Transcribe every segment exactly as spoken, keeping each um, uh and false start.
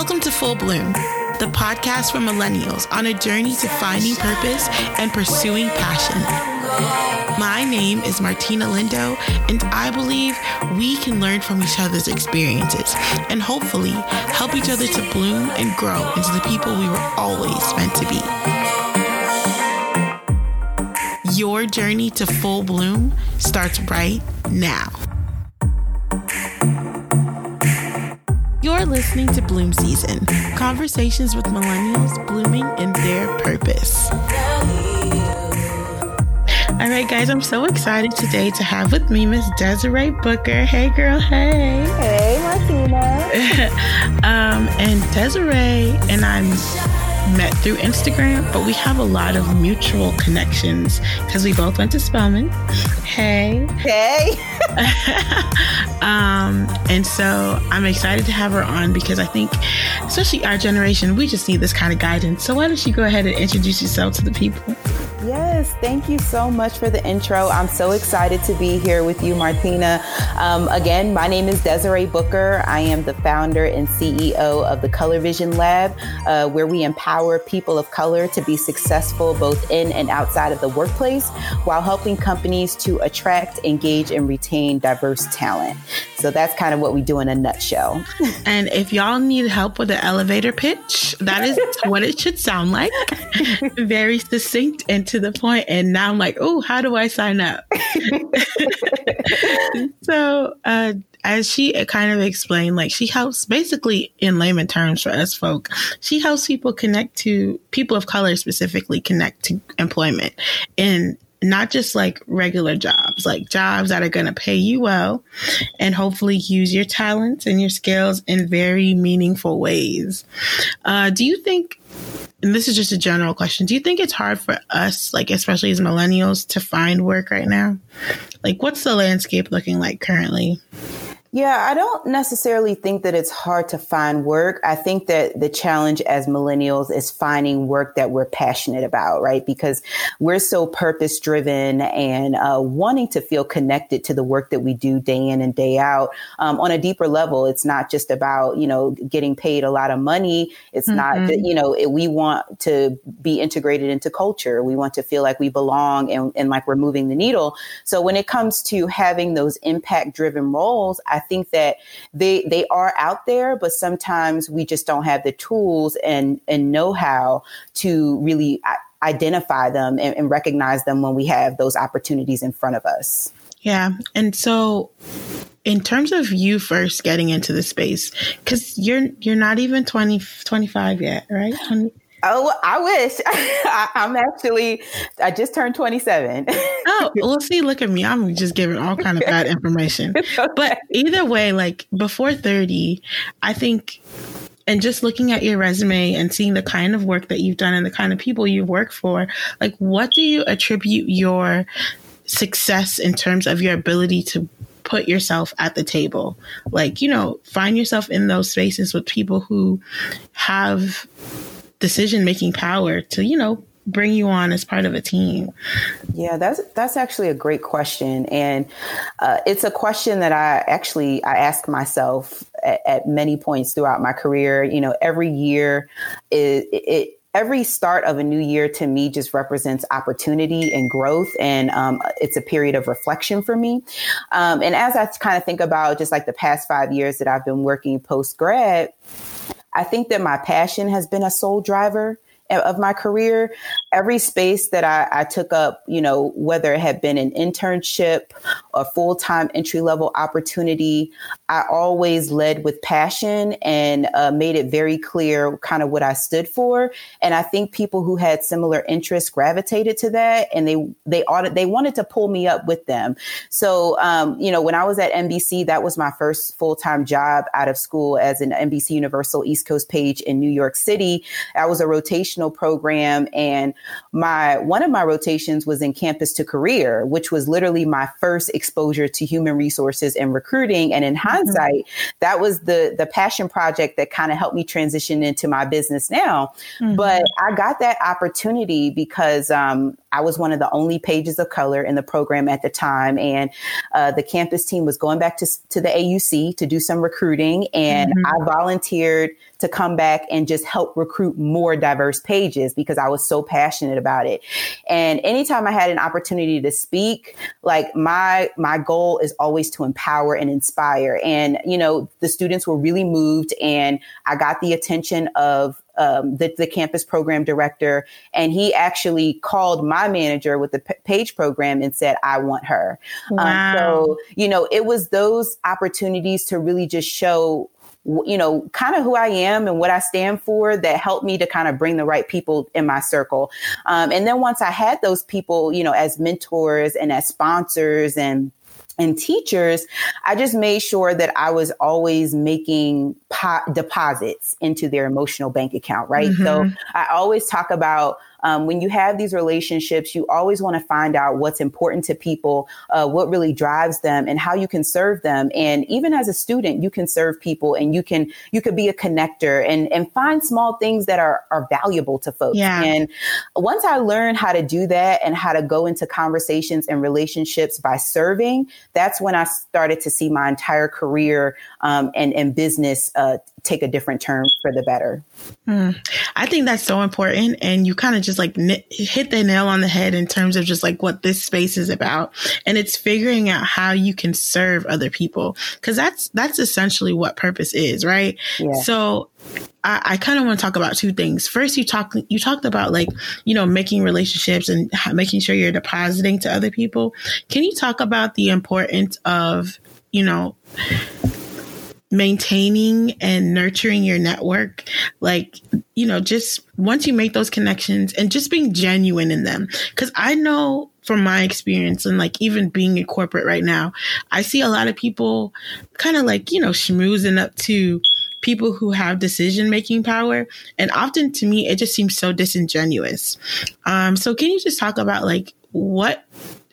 Welcome to Full Bloom, the podcast for millennials on a journey to finding purpose and pursuing passion. My name is Martina Lindo, and I believe we can learn from each other's experiences and hopefully help each other to bloom and grow into the people we were always meant to be. Your journey to full bloom starts right now. You're listening to Bloom Season, conversations with millennials blooming in their purpose. All right, guys, I'm so excited today to have with me Miss Desiree Booker. Hey, girl. Hey. Hey, Martina. um, and Desiree and I met through Instagram, but we have a lot of mutual connections because we both went to Spelman. Hey. Hey. um, and so I'm excited to have her on because I think, especially our generation, we just need this kind of guidance. So why don't you go ahead and introduce yourself to the people? Yes, thank you so much for the intro. I'm so excited to be here with you, Martina. Um, again, my name is Desiree Booker. I am the founder and C E O of the Color Vision Lab, uh, where we empower people of color to be successful both in and outside of the workplace while helping companies to attract, engage, and retain diverse talent. So that's kind of what we do in a nutshell. And if y'all need help with the elevator pitch, that is what it should sound like. Very succinct and to the point. And now I'm like, oh, how do I sign up? So uh, as she kind of explained, like she helps basically in layman terms for us folk, she helps people connect to people of color, specifically connect to employment in not just like regular jobs, like jobs that are going to pay you well and hopefully use your talents and your skills in very meaningful ways. Uh, do you think, and this is just a general question, do you think it's hard for us, like especially as millennials, to find work right now? Like what's the landscape looking like currently? Yeah, I don't necessarily think that it's hard to find work. I think that the challenge as millennials is finding work that we're passionate about, right? Because we're so purpose driven and uh, wanting to feel connected to the work that we do day in and day out. Um, on a deeper level, it's not just about, you know, getting paid a lot of money. It's mm-hmm. not that, you know, it, we want to be integrated into culture. We want to feel like we belong and, and like we're moving the needle. So when it comes to having those impact driven roles, I I think that they they are out there, but sometimes we just don't have the tools and, and know-how to really identify them and, and recognize them when we have those opportunities in front of us. Yeah. And so in terms of you first getting into the space, because you're you're not even twenty, twenty-five yet, right? twenty Oh, I wish. I, I'm actually, I just turned twenty-seven. Oh, well, see, look at me. I'm just giving all kind of bad information. Okay. But either way, like before thirty, I think, and just looking at your resume and seeing the kind of work that you've done and the kind of people you've worked for, like what do you attribute your success in terms of your ability to put yourself at the table? Like, you know, find yourself in those spaces with people who have decision-making power to, you know, bring you on as part of a team? Yeah, that's that's actually a great question. And uh, it's a question that I actually, I ask myself at, at many points throughout my career. You know, every year it, it Every start of a new year to me just represents opportunity and growth. And um, it's a period of reflection for me. Um, and as I kind of think about just like the past five years that I've been working post-grad, I think that my passion has been a sole driver of my career. Every space that I, I took up, you know, whether it had been an internship or full-time entry-level opportunity, I always led with passion and uh, made it very clear kind of what I stood for. And I think people who had similar interests gravitated to that, and they they ought, they wanted to pull me up with them. So, um, you know, when I was at N B C, that was my first full-time job out of school as an N B C Universal East Coast page in New York City. I was a rotational program, and my one of my rotations was in Campus to Career, which was literally my first exposure to human resources and recruiting. And in mm-hmm. hindsight, that was the the passion project that kind of helped me transition into my business now. Mm-hmm. But I got that opportunity because um, I was one of the only pages of color in the program at the time. And uh, the campus team was going back to, to the A U C to do some recruiting. And mm-hmm. I volunteered to come back and just help recruit more diverse pages because I was so passionate about it. And anytime I had an opportunity to speak, like my, my goal is always to empower and inspire. And, you know, the students were really moved, and I got the attention of Um, the, the campus program director. And he actually called my manager with the p- page program and said, I want her. Wow. Um, so, you know, it was those opportunities to really just show, you know, kind of who I am and what I stand for that helped me to kind of bring the right people in my circle. Um, and then once I had those people, you know, as mentors and as sponsors and and teachers, I just made sure that I was always making po- deposits into their emotional bank account, right? Mm-hmm. So I always talk about Um, when you have these relationships, you always want to find out what's important to people, uh, what really drives them, and how you can serve them. And even as a student, you can serve people, and you can you could be a connector and and find small things that are are valuable to folks. Yeah. And once I learned how to do that and how to go into conversations and relationships by serving, that's when I started to see my entire career um, and and business uh, take a different turn for the better. Mm. I think that's so important, and you kind of just just like n- hit the nail on the head in terms of just like what this space is about. And it's figuring out how you can serve other people, because that's that's essentially what purpose is, right? Yeah. So I, I kind of want to talk about two things. First, you talked you talked about like, you know, making relationships and making sure you're depositing to other people. Can you talk about the importance of, you know, maintaining and nurturing your network? Like, you know, just once you make those connections and just being genuine in them. Because I know from my experience and like even being in corporate right now, I see a lot of people kind of like, you know, schmoozing up to people who have decision-making power. And often to me, it just seems so disingenuous. Um, so can you just talk about like what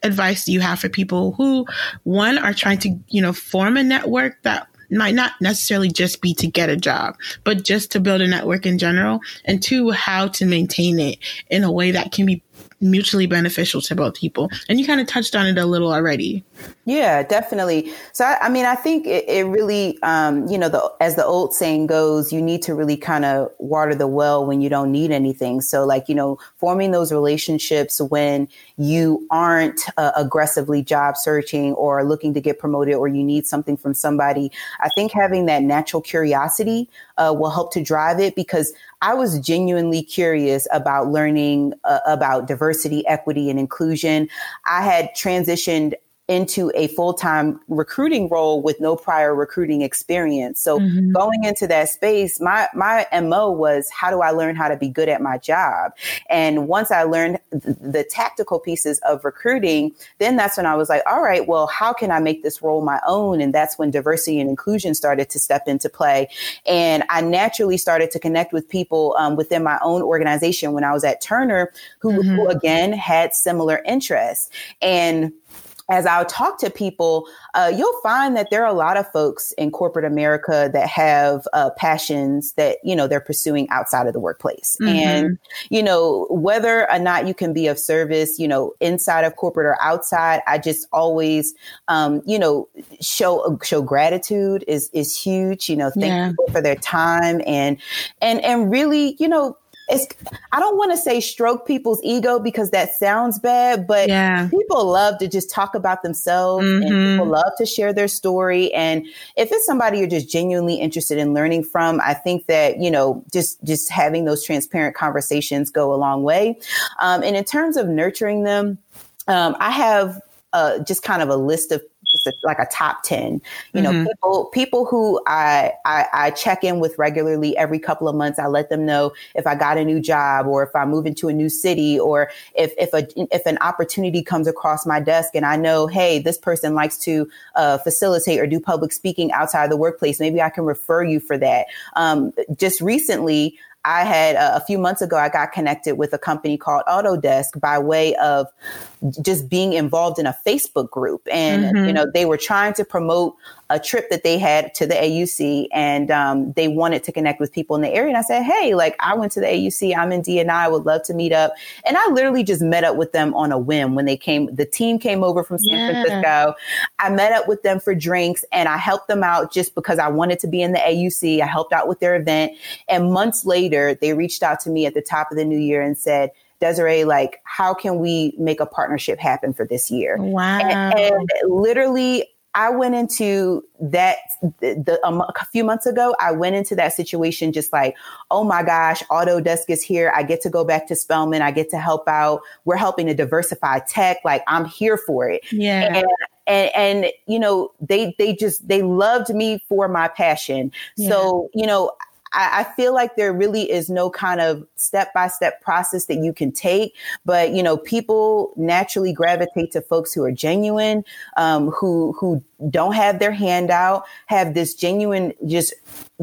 advice do you have for people who, one, are trying to, you know, form a network that might not necessarily just be to get a job, but just to build a network in general, and two, how to maintain it in a way that can be mutually beneficial to both people. And you kind of touched on it a little already. Yeah, definitely. So, I, I mean, I think it, it really, um, you know, the, as the old saying goes, you need to really kind of water the well when you don't need anything. So like, you know, forming those relationships when you aren't uh, aggressively job searching or looking to get promoted, or you need something from somebody. I think having that natural curiosity uh, will help to drive it, because I was genuinely curious about learning uh, about diversity, equity, and inclusion. I had transitioned into a full-time recruiting role with no prior recruiting experience. So mm-hmm. going into that space, my, my M O was, how do I learn how to be good at my job? And once I learned th- the tactical pieces of recruiting, then that's when I was like, all right, well, how can I make this role my own? And that's when diversity and inclusion started to step into play. And I naturally started to connect with people um, within my own organization when I was at Turner, who, mm-hmm. who again had similar interests. And as I'll talk to people, uh, you'll find that there are a lot of folks in corporate America that have uh, passions that, you know, they're pursuing outside of the workplace. Mm-hmm. And, you know, whether or not you can be of service, you know, inside of corporate or outside, I just always, um, you know, show show gratitude is is huge. You know, thank yeah. people for their time and and and really, you know, It's, I don't want to say stroke people's ego, because that sounds bad, but yeah. people love to just talk about themselves, mm-hmm. and people love to share their story. And if it's somebody you're just genuinely interested in learning from, I think that, you know, just, just having those transparent conversations go a long way. Um, and in terms of nurturing them, um, I have uh, just kind of a list of just a, like a top ten, you know, mm-hmm. people, people who I, I, I check in with regularly every couple of months. I let them know if I got a new job, or if I move into a new city, or if, if a, if an opportunity comes across my desk and I know, hey, this person likes to uh, facilitate or do public speaking outside the workplace, maybe I can refer you for that. Um, just recently, I had uh, a few months ago, I got connected with a company called Autodesk by way of just being involved in a Facebook group. And, mm-hmm. you know, they were trying to promote a trip that they had to the A U C, and um, they wanted to connect with people in the area. And I said, hey, like, I went to the A U C, I'm in D and I, I would love to meet up. And I literally just met up with them on a whim when they came. The team came over from San yeah. Francisco. I met up with them for drinks, and I helped them out just because I wanted to be in the A U C. I helped out with their event. And months later, they reached out to me at the top of the new year and said, Desiree, like, how can we make a partnership happen for this year? Wow. And, and literally, I went into that the, um, a few months ago, I went into that situation just like, oh my gosh, Autodesk is here. I get to go back to Spelman. I get to help out. We're helping to diversify tech. Like, I'm here for it. Yeah. And, And, and, you know, they, they just, they loved me for my passion. Yeah. So, you know, I, I feel like there really is no kind of step-by-step process that you can take, but, you know, people naturally gravitate to folks who are genuine, um, who, who don't have their hand out, have this genuine, just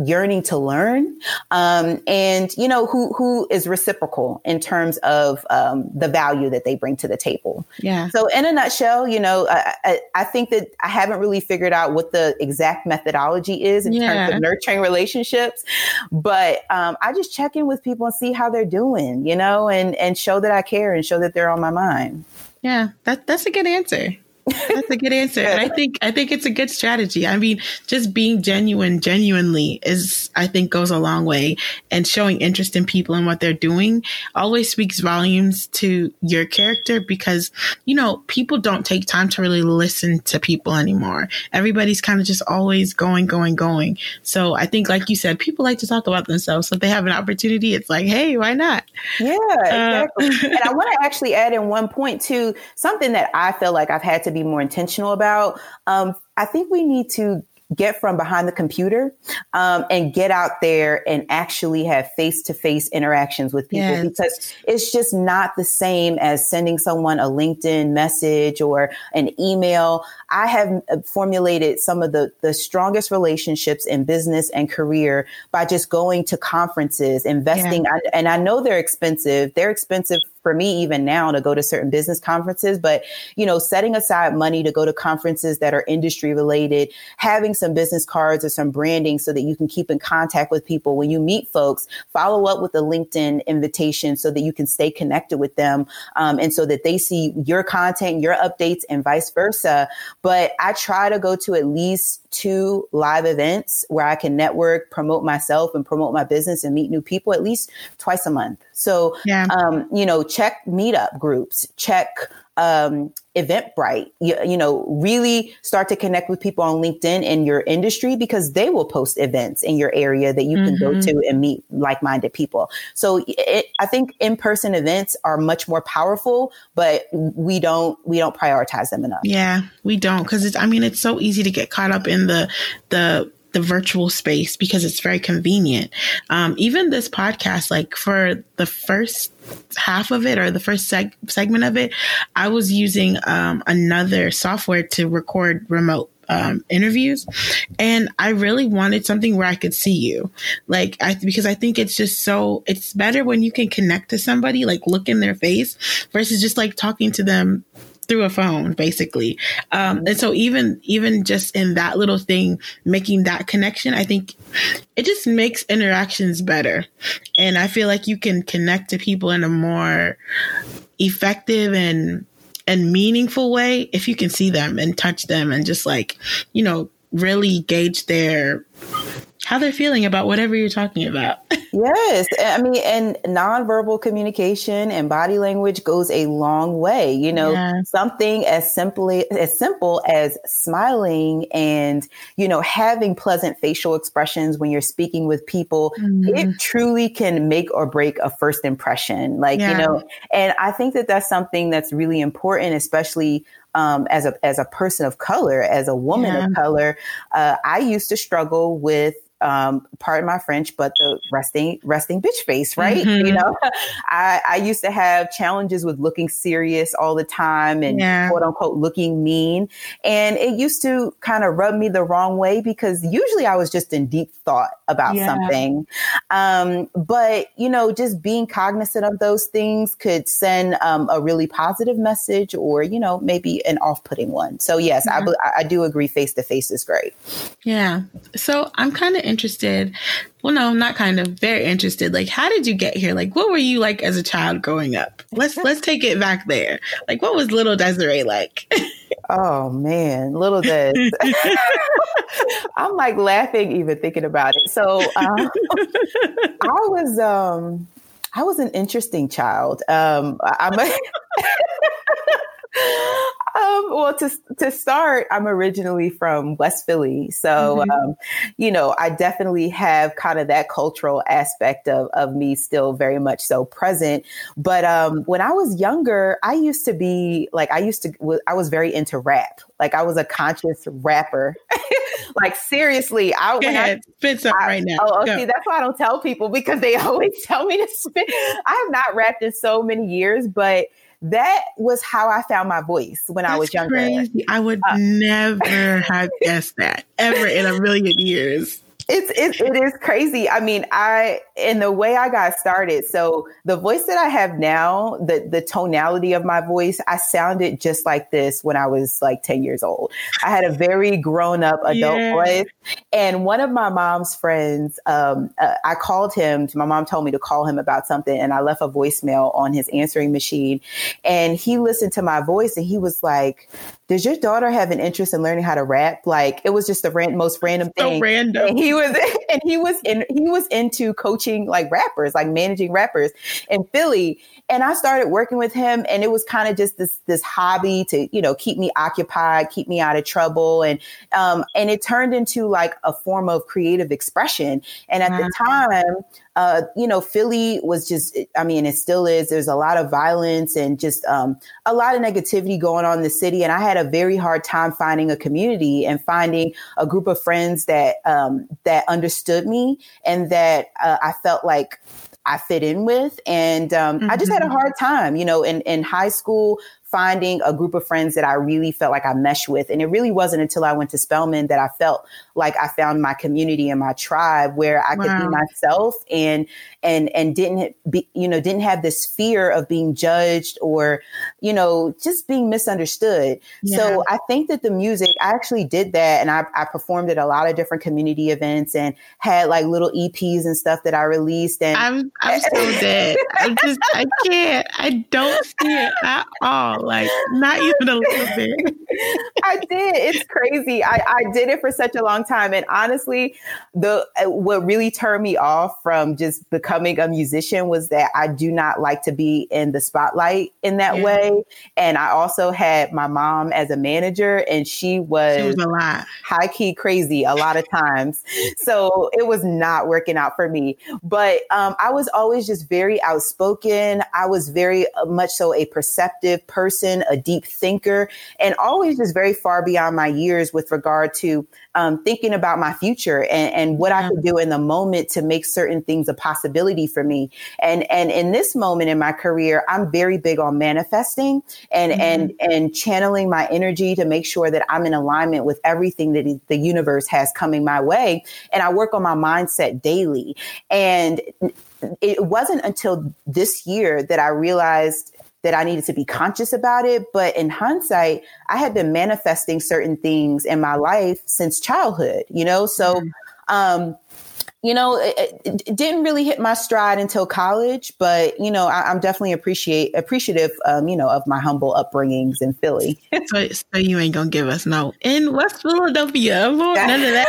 yearning to learn. Um, and, you know, who, who is reciprocal in terms of, um, the value that they bring to the table. Yeah. So in a nutshell, you know, I, I, I think that I haven't really figured out what the exact methodology is in yeah. terms of nurturing relationships, but, um, I just check in with people and see how they're doing, you know, and, and show that I care and show that they're on my mind. Yeah. That, that's a good answer. That's a good answer. And I think, I think it's a good strategy. I mean, just being genuine, genuinely is, I think, goes a long way, and showing interest in people and what they're doing always speaks volumes to your character, because, you know, people don't take time to really listen to people anymore. Everybody's kind of just always going, going, going. So I think, like you said, people like to talk about themselves. So if they have an opportunity, it's like, hey, why not? Yeah, exactly. Uh, and I want to actually add in one point too, something that I feel like I've had to be more intentional about. Um, I think we need to get from behind the computer um, and get out there and actually have face-to-face interactions with people, yes. because it's just not the same as sending someone a LinkedIn message or an email. I have formulated some of the, the strongest relationships in business and career by just going to conferences, investing. Yeah. I, and I know they're expensive. They're expensive for me even now to go to certain business conferences, but, you know, setting aside money to go to conferences that are industry related, having some business cards or some branding so that you can keep in contact with people. When you meet folks, follow up with a LinkedIn invitation so that you can stay connected with them. Um, and so that they see your content, your updates, and vice versa. But I try to go to at least two live events where I can network, promote myself and promote my business and meet new people at least twice a month. So, yeah. um, you know, check meetup groups, check um, Eventbrite, you, you know, really start to connect with people on LinkedIn in your industry, because they will post events in your area that you mm-hmm. can go to and meet like-minded people. So it, I think in-person events are much more powerful, but we don't, we don't prioritize them enough. Yeah, we don't. 'Cause it's, I mean, it's so easy to get caught up in the, the, the virtual space because it's very convenient. Um, even this podcast, like for the first half of it or the first seg- segment of it, I was using um, another software to record remote um, interviews. And I really wanted something where I could see you. Like, I, because I think it's just so, it's better when you can connect to somebody, like look in their face versus just like talking to them through a phone, basically. Um, and so even, even just in that little thing, making that connection, I think it just makes interactions better. And I feel like you can connect to people in a more effective and, and meaningful way if you can see them and touch them and just like, you know, really gauge their, how they're feeling about whatever you're talking about. Yes. I mean, and nonverbal communication and body language goes a long way. You know, yeah. something as simply as simple as smiling and, you know, having pleasant facial expressions when you're speaking with people, mm-hmm. it truly can make or break a first impression. Like, yeah. you know, and I think that that's something that's really important, especially Um, as a as a person of color, as a woman yeah. of color, uh, I used to struggle with um, pardon my French, but the resting, resting bitch face, right? Mm-hmm. You know, I, I used to have challenges with looking serious all the time and yeah. quote unquote looking mean. And it used to kind of rub me the wrong way because usually I was just in deep thought about yeah. something. Um, but, you know, just being cognizant of those things could send um, a really positive message or, you know, maybe an off-putting one. So yes, yeah. I, I do agree face-to-face is great. Yeah. So I'm kind of interested. Well, no, not kind of, very interested. Like, how did you get here? Like, what were you like as a child growing up? Let's, let's take it back there. Like, what was little Desiree like? Oh man, little Des. I'm like laughing even thinking about it. So um, I was, um, I was an interesting child. Um, I'm a Um, well, to to start, I'm originally from West Philly. So, mm-hmm. um, you know, I definitely have kind of that cultural aspect of, of me still very much so present. But um, when I was younger, I used to be like, I used to, I was very into rap. Like I was a conscious rapper. Like seriously, I when I spit something right now. Oh, Go. See, that's why I don't tell people because they always tell me to spit. I have not rapped in so many years, but that was how I found my voice when That's I was younger. Crazy. I would uh, never have guessed that ever in a million years. It's, it, it is crazy. I mean, I, in the way I got started. So the voice that I have now, the, the tonality of my voice, I sounded just like this when I was like ten years old. I had a very grown up adult yeah. voice. And one of my mom's friends, um, uh, I called him, my mom told me to call him about something. And I left a voicemail on his answering machine and he listened to my voice and he was like, does your daughter have an interest in learning how to rap? Like it was just the ran- most random so thing. So random. And he was, and he was in, he was into coaching like rappers, like managing rappers in Philly. And I started working with him and it was kind of just this, this hobby to, you know, keep me occupied, keep me out of trouble. And, um, and it turned into like a form of creative expression. And at wow. the time, Uh, you know, Philly was just, I mean, it still is. There's a lot of violence and just um, a lot of negativity going on in the city. And I had a very hard time finding a community and finding a group of friends that um, that understood me and that uh, I felt like I fit in with. And um, mm-hmm. I just had a hard time, you know, in, in high school, finding a group of friends that I really felt like I meshed with. And it really wasn't until I went to Spelman that I felt like I found my community and my tribe where I wow. could be myself and, and, and didn't be, you know, didn't have this fear of being judged or, you know, just being misunderstood. Yeah. So I think that the music, I actually did that. And I, I performed at a lot of different community events and had like little E Ps and stuff that I released. And I'm, I'm so dead. I'm just, I can't, I don't see it at all. Like not even a little bit. I did. It's crazy. I, I did it for such a long time. And honestly, the what really turned me off from just becoming a musician was that I do not like to be in the spotlight in that yeah. way. And I also had my mom as a manager and she was, she was a lot. high key crazy a lot of times. So it was not working out for me. But um, I was always just very outspoken. I was very much so a perceptive person. Person, a deep thinker, and always just very far beyond my years with regard to um, thinking about my future and, and what yeah. I could do in the moment to make certain things a possibility for me. And and in this moment in my career, I'm very big on manifesting and mm-hmm. and and channeling my energy to make sure that I'm in alignment with everything that the universe has coming my way. And I work on my mindset daily. And it wasn't until this year that I realized that I needed to be conscious about it. But in hindsight, I had been manifesting certain things in my life since childhood, you know? So, um, you know, it, it didn't really hit my stride until college, but, you know, I, I'm definitely appreciate appreciative, um, you know, of my humble upbringings in Philly. so, so you ain't going to give us no in West Philadelphia, Lord, none of that.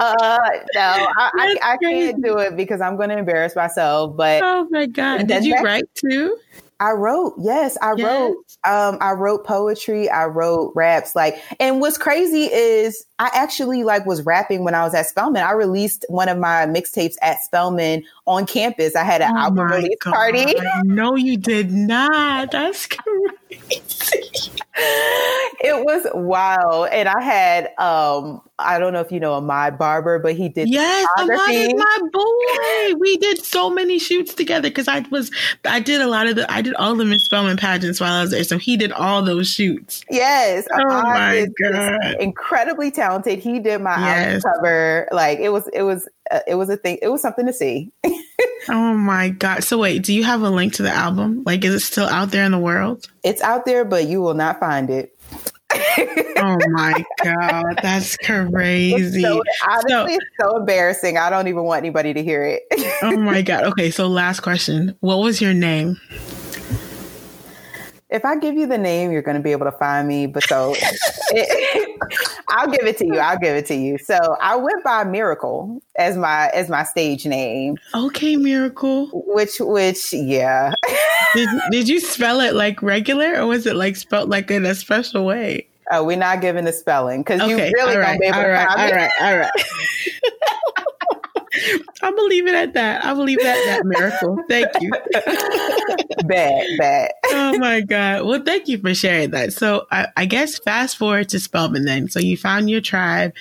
Uh, no, I, I, I can't do it because I'm going to embarrass myself. But oh my God, did you write too? I wrote, yes, I yes. wrote, um, I wrote poetry, I wrote raps, like, and what's crazy is I actually like was rapping when I was at Spelman. I released one of my mixtapes at Spelman on campus. I had an oh album release God. party. No, you did not. That's crazy. It was wild. And I had, um, I don't know if you know Ahmaud Barber, but he did. Yes, Ahmaud is my boy. We did so many shoots together because I was, I did a lot of the, I did all the Miss Spelman pageants while I was there. So he did all those shoots. Yes. Oh my is, God. Is incredibly talented. He did my yes. album cover. Like it was, it was, uh, it was a thing. It was something to see. Oh my God. So wait, do you have a link to the album? Like, is it still out there in the world? It's out there, but you will not find it. Oh my God, that's crazy. It's so, honestly, so, it's so embarrassing. I don't even want anybody to hear it. Oh my God. Okay, so last question. What was your name? If I give you the name, you're going to be able to find me. But so it, I'll give it to you. I'll give it to you. So I went by Miracle as my as my stage name. Okay, Miracle. Which which yeah. Did, did you spell it like regular, or was it like spelled like in a special way? Oh, we're not giving the spelling because okay, you really right, don't be able all to right, find all right, all right. I believe it at that. I believe that that Miracle. Thank you. Bad, bad. Oh my God. Well, thank you for sharing that. So I, I guess fast forward to Spelman then. So you found your tribe.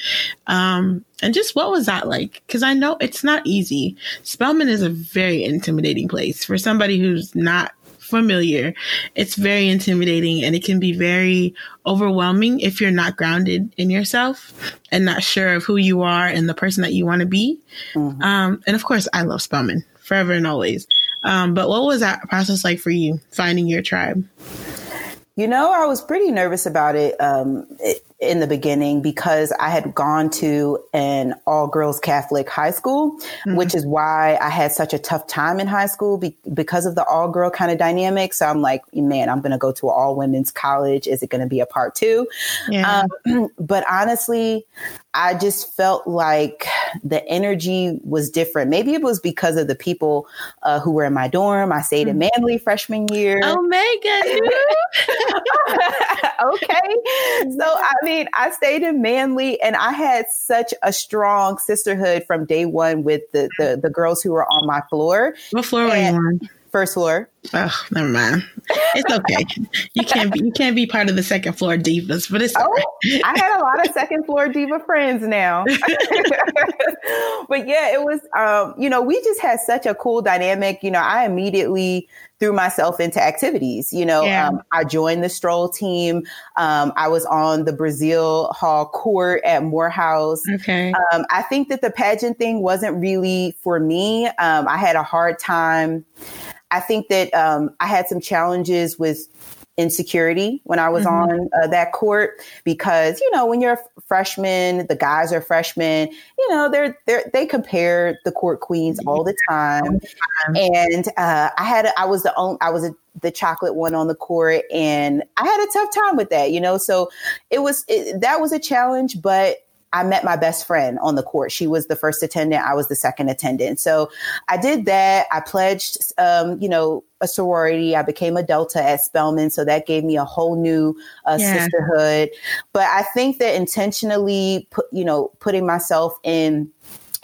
Um, and just what was that like? Because I know it's not easy. Spelman is a very intimidating place for somebody who's not familiar. It's very intimidating and it can be very overwhelming if you're not grounded in yourself and not sure of who you are and the person that you want to be. Mm-hmm. Um, and of course, I love Spelman forever and always. Um, but what was that process like for you, finding your tribe? You know, I was pretty nervous about it, um, it in the beginning because I had gone to an all-girls Catholic high school, mm-hmm. which is why I had such a tough time in high school be- because of the all-girl kind of dynamic. So I'm like, man, I'm going to go to an all-women's college. Is it going to be a part two? Yeah. Um, but honestly, I just felt like the energy was different. Maybe it was because of the people uh, who were in my dorm. I stayed in Manly freshman year. Omega, dude. Okay. So, I mean, I stayed in Manly and I had such a strong sisterhood from day one with the, the, the girls who were on my floor. What floor and- were you on? First floor. Oh, never mind. It's okay. You can't be, you can't be part of the second floor divas, but it's oh, all right. I had a lot of second floor diva friends now. But yeah, it was, um, you know, we just had such a cool dynamic. You know, I immediately threw myself into activities. You know, yeah. um, I joined the stroll team. Um, I was on the Brazil Hall court at Morehouse. Okay. Um, I think that the pageant thing wasn't really for me. Um, I had a hard time. I think that um, I had some challenges with insecurity when I was mm-hmm. on uh, that court because, you know, when you're a freshman, the guys are freshmen, you know, they're, they're, they compare the court queens all the time. And uh, I had, a, I was the only, I was a, the chocolate one on the court and I had a tough time with that, you know, so it was, it, that was a challenge, but I met my best friend on the court. She was the first attendant. I was the second attendant. So I did that. I pledged, um, you know, a sorority. I became a Delta at Spelman. So that gave me a whole new uh, yeah. sisterhood. But I think that intentionally, put, you know, putting myself in,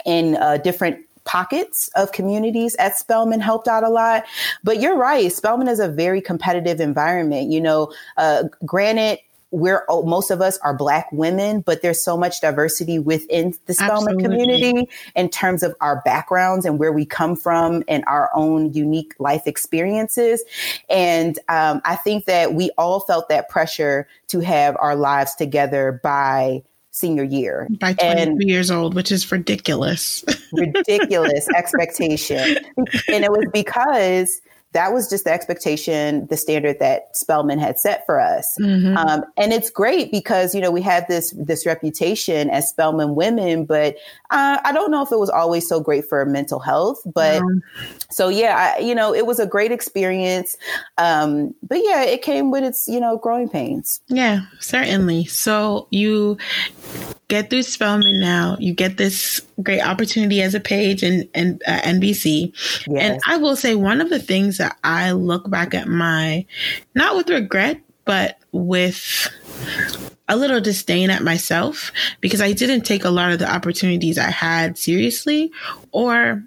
in uh, different pockets of communities at Spelman helped out a lot. But you're right. Spelman is a very competitive environment. You know, uh, granted, we're most of us are Black women, but there's so much diversity within the Spelman community in terms of our backgrounds and where we come from and our own unique life experiences. And um, I think that we all felt that pressure to have our lives together by senior year. By twenty-three years old, which is ridiculous. Ridiculous expectation. And it was because that was just the expectation, the standard that Spelman had set for us. Mm-hmm. Um, and it's great because, you know, we had this this reputation as Spelman women, but uh, I don't know if it was always so great for mental health. But mm. so, yeah, I, you know, it was a great experience. Um, but yeah, it came with its, you know, growing pains. Yeah, certainly. So you get through Spelman now, you get this great opportunity as a page and, and uh, N B C. Yes. And I will say one of the things that I look back at my, not with regret, but with a little disdain at myself, because I didn't take a lot of the opportunities I had seriously, or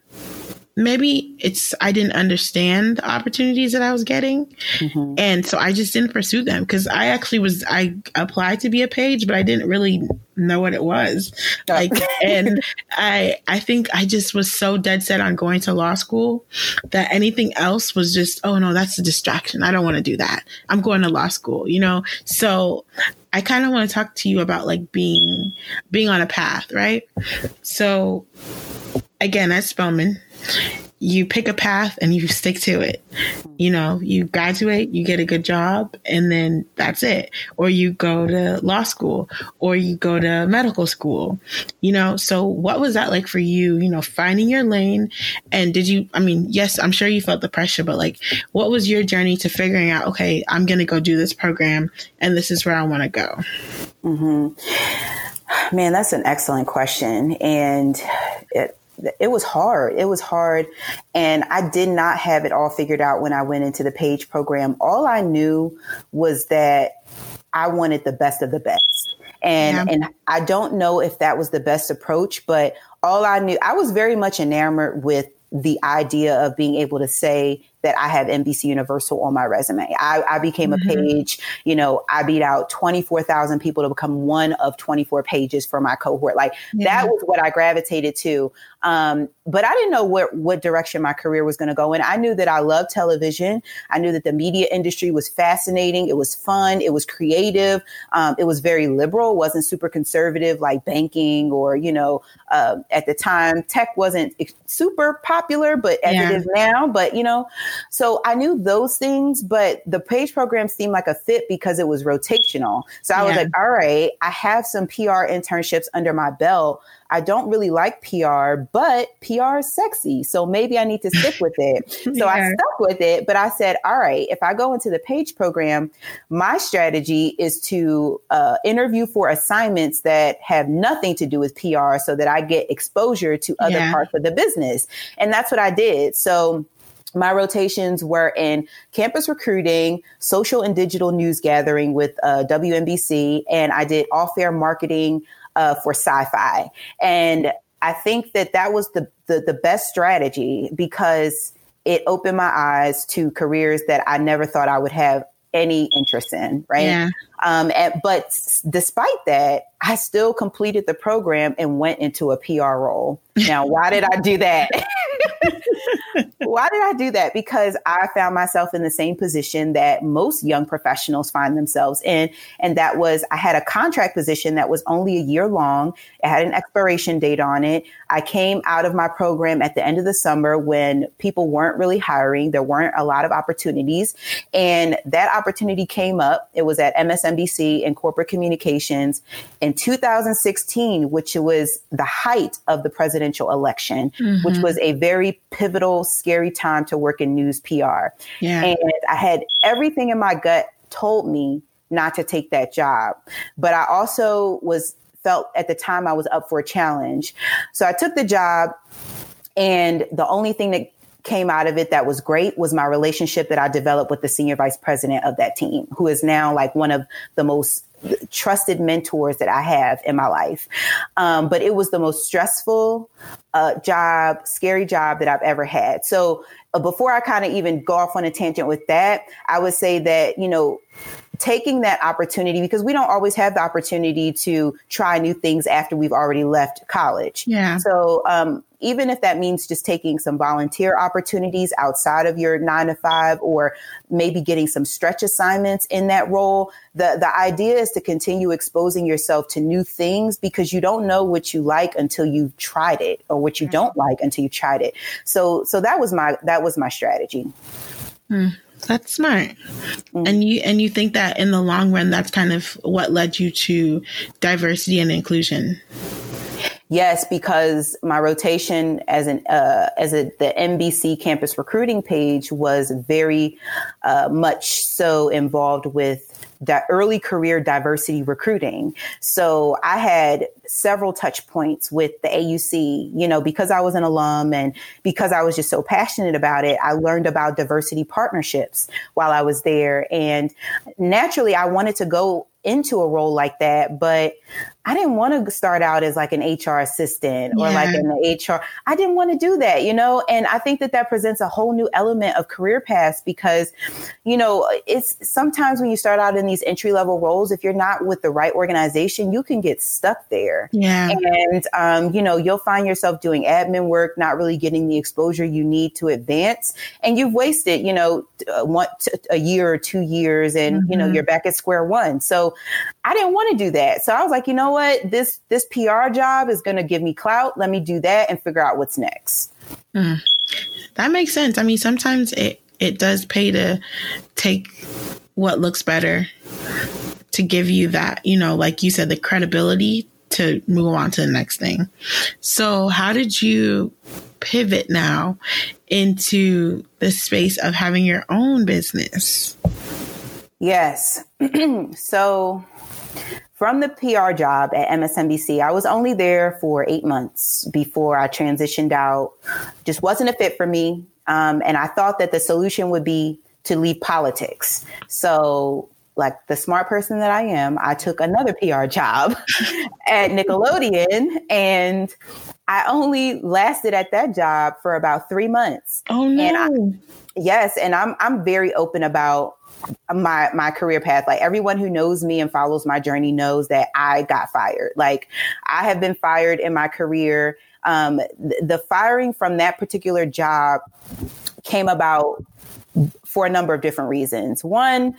maybe it's I didn't understand the opportunities that I was getting. Mm-hmm. And so I just didn't pursue them because I actually was I applied to be a page, but I didn't really know what it was. Like, and I I think I just was so dead set on going to law school that anything else was just, oh, no, that's a distraction. I don't want to do that. I'm going to law school, you know. So I kind of want to talk to you about like being being on a path. Right. So, again, at Spelman, you pick a path and you stick to it. You know, you graduate, you get a good job, and then that's it. Or you go to law school or you go to medical school, you know. So what was that like for you, you know, finding your lane? And did you, I mean, yes, I'm sure you felt the pressure, but like, what was your journey to figuring out, okay, I'm going to go do this program and this is where I want to go? Mm-hmm. Man, that's an excellent question. And it, It was hard. It was hard. And I did not have it all figured out when I went into the PAGE program. All I knew was that I wanted the best of the best. And yeah. and I don't know if that was the best approach, but all I knew, I was very much enamored with the idea of being able to say that I have N B C Universal on my resume. I, I became mm-hmm. a page, you know, I beat out twenty-four thousand people to become one of twenty-four pages for my cohort. Like yeah. that was what I gravitated to. Um, but I didn't know where, what direction my career was going to go in. I knew that I loved television. I knew that the media industry was fascinating. It was fun. It was creative. Um, it was very liberal, wasn't super conservative like banking or, you know, uh, at the time, tech wasn't super popular, but as yeah. it is now, but you know, so I knew those things, but the PAGE program seemed like a fit because it was rotational. So I yeah. was like, all right, I have some P R internships under my belt. I don't really like P R, but P R is sexy. So maybe I need to stick with it. So yeah. I stuck with it, but I said, all right, if I go into the PAGE program, my strategy is to uh, interview for assignments that have nothing to do with P R so that I get exposure to other yeah. parts of the business. And that's what I did. So my rotations were in campus recruiting, social and digital news gathering with uh, W N B C, and I did off-air marketing uh, for sci-fi. And I think that that was the, the, the best strategy because it opened my eyes to careers that I never thought I would have any interest in, right? Yeah. Um, and, but s- despite that, I still completed the program and went into a P R role. Now, why did I do that? Why did I do that? Because I found myself in the same position that most young professionals find themselves in. And that was, I had a contract position that was only a year long. It had an expiration date on it. I came out of my program at the end of the summer when people weren't really hiring. There weren't a lot of opportunities. And that opportunity came up. It was at M S N B C in corporate communications in two thousand sixteen, which was the height of the presidential election, mm-hmm. which was a very pivotal, scary time to work in news P R. Yeah. And I had everything in my gut told me not to take that job. But I also was felt at the time I was up for a challenge. So I took the job, and the only thing that came out of it that was great was my relationship that I developed with the senior vice president of that team, who is now like one of the most trusted mentors that I have in my life. Um, but it was the most stressful uh, job, scary job that I've ever had. So uh, before I kind of even go off on a tangent with that, I would say that, you know, taking that opportunity, because we don't always have the opportunity to try new things after we've already left college. Yeah. So um, even if that means just taking some volunteer opportunities outside of your nine to five, or maybe getting some stretch assignments in that role, the, the idea is to continue exposing yourself to new things because you don't know what you like until you've tried it, or what you don't like until you've tried it. So, so that was my, that was my strategy. Hmm. That's smart. Mm-hmm. And you and you think that in the long run, that's kind of what led you to diversity and inclusion? Yes, because my rotation as an uh, as a, the N B C campus recruiting page was very uh, much so involved with di- early career diversity recruiting. So I had several touch points with the A U C, you know, because I was an alum and because I was just so passionate about it. I learned about diversity partnerships while I was there. And naturally, I wanted to go into a role like that, but I didn't want to start out as like an H R assistant or yeah. like an H R. I didn't want to do that, you know, and I think that that presents a whole new element of career paths because, you know, it's sometimes when you start out in these entry level roles, if you're not with the right organization, you can get stuck there. Yeah. And, um, you know, you'll find yourself doing admin work, not really getting the exposure you need to advance. And you've wasted, you know, one, a year or two years and, mm-hmm. you know, you're back at square one. So I didn't want to do that. So I was like, you know, what this this P R job is going to give me clout. Let me do that and figure out what's next. Mm. That makes sense. I mean, sometimes it, it does pay to take what looks better to give you that, you know, like you said, the credibility to move on to the next thing. So how did you pivot now into the space of having your own business? Yes. So from the P R job at M S N B C, I was only there for eight months before I transitioned out. Just wasn't a fit for me. Um, and I thought that the solution would be to leave politics. So like the smart person that I am, I took another P R job at Nickelodeon, and I only lasted at that job for about three months. Oh, no. And I, yes. And I'm I'm very open about my my career path. Like everyone who knows me and follows my journey knows that I got fired. Like I have been fired in my career. Um, th- the firing from that particular job came about for a number of different reasons. One,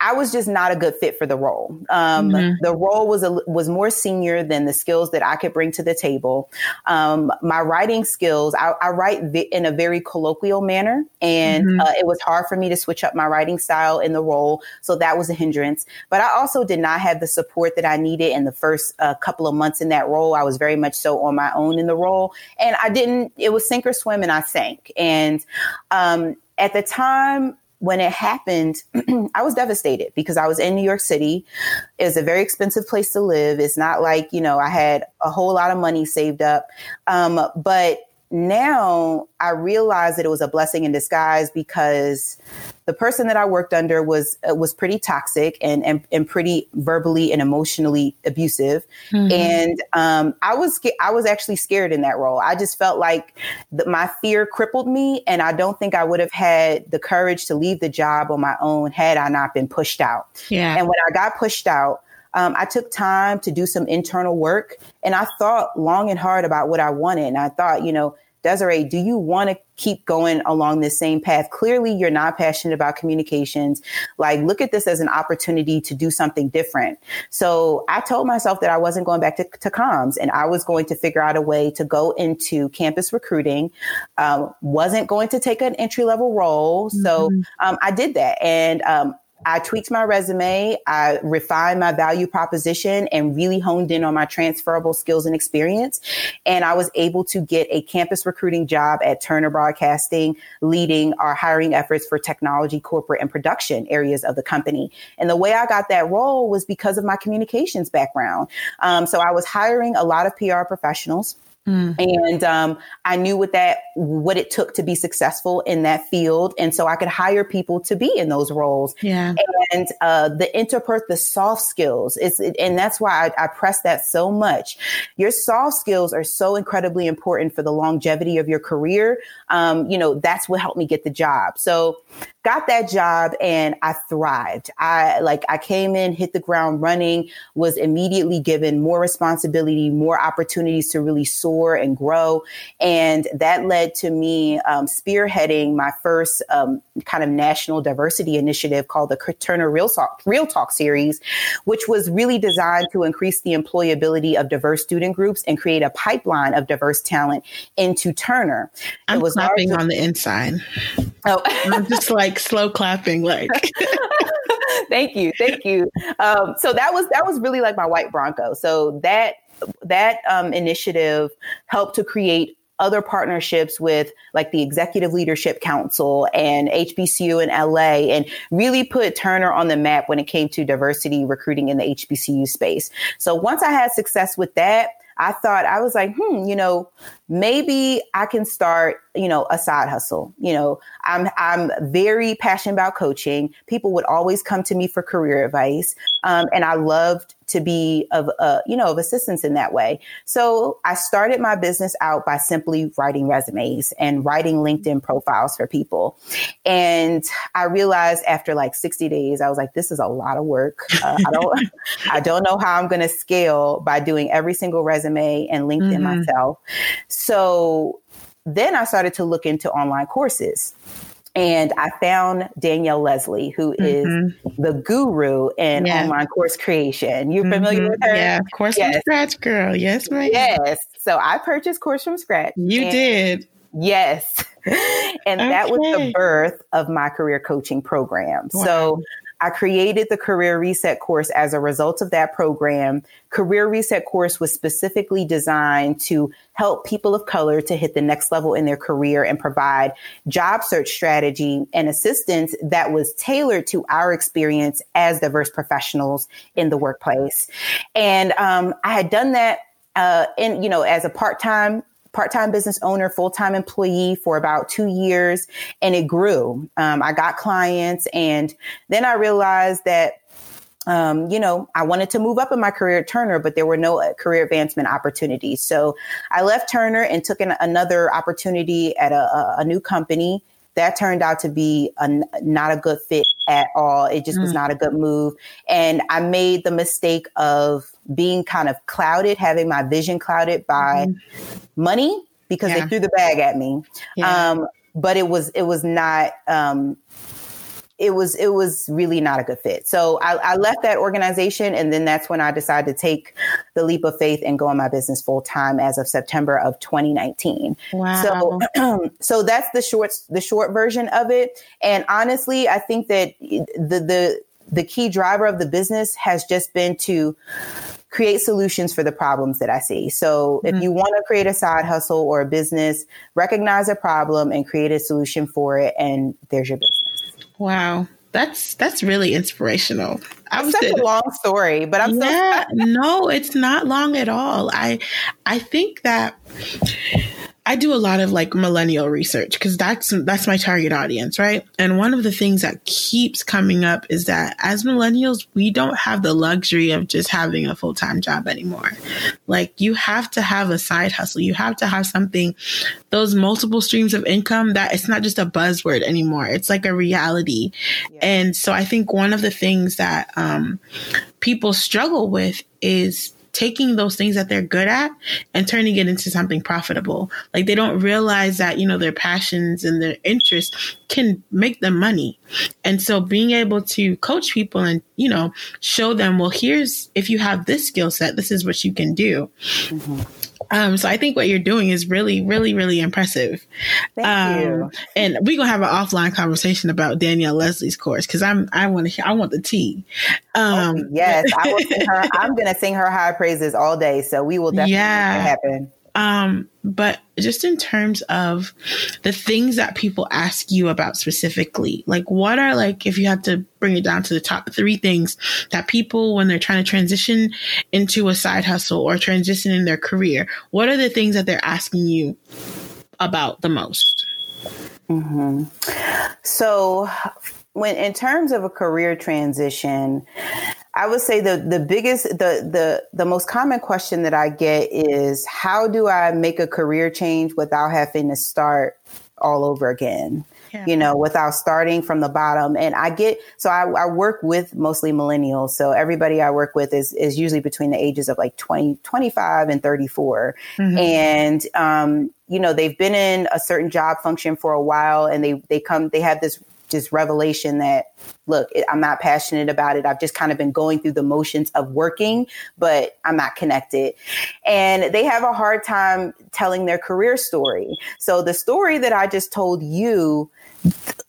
I was just not a good fit for the role. Um, mm-hmm. The role was a, was more senior than the skills that I could bring to the table. Um, my writing skills, I, I write vi- in a very colloquial manner, and mm-hmm. uh, it was hard for me to switch up my writing style in the role. So that was a hindrance. But I also did not have the support that I needed in the first uh, couple of months in that role. I was very much so on my own in the role, and I didn't, it was sink or swim, and I sank. And, um, at the time when it happened, I was devastated because I was in New York City. It's a very expensive place to live. It's not like, you know, I had a whole lot of money saved up. Um, but now I realized that it was a blessing in disguise because the person that I worked under was uh, was pretty toxic and, and and pretty verbally and emotionally abusive, mm-hmm. and um, I was I was actually scared in that role. I just felt like th- my fear crippled me, and I don't think I would have had the courage to leave the job on my own had I not been pushed out. Yeah. And when I got pushed out, Um, I took time to do some internal work, and I thought long and hard about what I wanted. And I thought, you know, Desiree, do you want to keep going along this same path? Clearly, you're not passionate about communications. Like, look at this as an opportunity to do something different. So I told myself that I wasn't going back to, to comms, and I was going to figure out a way to go into campus recruiting. Um, wasn't going to take an entry level role. Mm-hmm. So um, I did that. And um I tweaked my resume, I refined my value proposition, and really honed in on my transferable skills and experience. And I was able to get a campus recruiting job at Turner Broadcasting, leading our hiring efforts for technology, corporate, and production areas of the company. And the way I got that role was because of my communications background. Um, so I was hiring a lot of P R professionals. Mm-hmm. And um, I knew what that what it took to be successful in that field. And so I could hire people to be in those roles. Yeah. And uh, the interpret, the soft skills. It's, and that's why I, I press that so much. Your soft skills are so incredibly important for the longevity of your career. Um, you know, that's what helped me get the job. So got that job and I thrived. I like I came in, hit the ground running, was immediately given more responsibility, more opportunities to really soar and grow. And that led to me um, spearheading my first um, kind of national diversity initiative called the Turner Real Talk, Real Talk series, which was really designed to increase the employability of diverse student groups and create a pipeline of diverse talent into Turner. I'm it was clapping largely- on the inside. Oh, I'm just like slow clapping, like. Thank you. Thank you. Um, so that was that was really like my white Bronco. So that That um, initiative helped to create other partnerships with like the Executive Leadership Council and H B C U in L A, and really put Turner on the map when it came to diversity recruiting in the H B C U space. So once I had success with that, I thought I was like, hmm, you know, maybe I can start, you know, a side hustle. You know, I'm I'm very passionate about coaching. People would always come to me for career advice. Um, and I loved to be of, uh, you know, of assistance in that way. So I started my business out by simply writing resumes and writing LinkedIn profiles for people. And I realized after like sixty days, I was like, this is a lot of work. Uh, I don't, I don't know how I'm going to scale by doing every single resume and LinkedIn mm-hmm. myself. So then I started to look into online courses. And I found Danielle Leslie, who is mm-hmm. the guru in yeah. online course creation. You're mm-hmm. familiar with her? Yeah, Course yes. from Scratch, girl. Yes, ma'am. Yes. So I purchased Course from Scratch. You and- did. Yes. And okay. that was the birth of my career coaching program. Wow. So I created the Career Reset course as a result of that program. Career Reset course was specifically designed to help people of color to hit the next level in their career and provide job search strategy and assistance that was tailored to our experience as diverse professionals in the workplace. And um, I had done that uh, in, you know, as a part-time part-time business owner, full-time employee for about two years, and it grew. Um, I got clients, and then I realized that, um, you know, I wanted to move up in my career at Turner, but there were no career advancement opportunities. So I left Turner and took an, another opportunity at a, a new company that turned out to be a, not a good fit at all. It just mm. was not a good move. And I made the mistake of being kind of clouded, having my vision clouded by mm-hmm. money because yeah. they threw the bag at me. Yeah. Um, but it was, it was not, um, it was, it was really not a good fit. So I, I left that organization. And then that's when I decided to take the leap of faith and go in my business full time as of September of twenty nineteen. Wow. So, so that's the short, the short version of it. And honestly, I think that the, the, the key driver of the business has just been to create solutions for the problems that I see. So mm-hmm. if you want to create a side hustle or a business, recognize a problem and create a solution for it. And there's your business. Wow. That's, that's really inspirational. I was such a long story, but I'm yeah, so no, it's not long at all. I, I think that I do a lot of like millennial research because that's that's my target audience, right? And one of the things that keeps coming up is that as millennials, we don't have the luxury of just having a full-time job anymore. Like you have to have a side hustle. You have to have something, those multiple streams of income that it's not just a buzzword anymore. It's like a reality. Yeah. And so I think one of the things that um, people struggle with is taking those things that they're good at and turning it into something profitable. Like they don't realize that, you know, their passions and their interests can make them money. And so being able to coach people and, you know, show them, well, here's, if you have this skill set, this is what you can do. Mm-hmm. Um, so I think what you're doing is really, really, really impressive. Thank um, you. And we're going to have an offline conversation about Danielle Leslie's course because I'm, I want to, I want the tea. Um, oh, yes, I will sing her, I'm going to sing her high praises all day. So we will definitely yeah. make that happen. Um, but just in terms of the things that people ask you about specifically, like what are like, if you have to bring it down to the top three things that people, when they're trying to transition into a side hustle or transition in their career, what are the things that they're asking you about the most? Mm-hmm. So when, in terms of a career transition, I would say the, the biggest, the, the, the most common question that I get is how do I make a career change without having to start all over again? Yeah. You know, without starting from the bottom. And I get, so I, I work with mostly millennials. So everybody I work with is, is usually between the ages of like twenty, twenty-five and thirty-four. Mm-hmm. And, um, you know, they've been in a certain job function for a while and they, they come, they have this just revelation that, look, I'm not passionate about it. I've just kind of been going through the motions of working, but I'm not connected. And they have a hard time telling their career story. So the story that I just told you,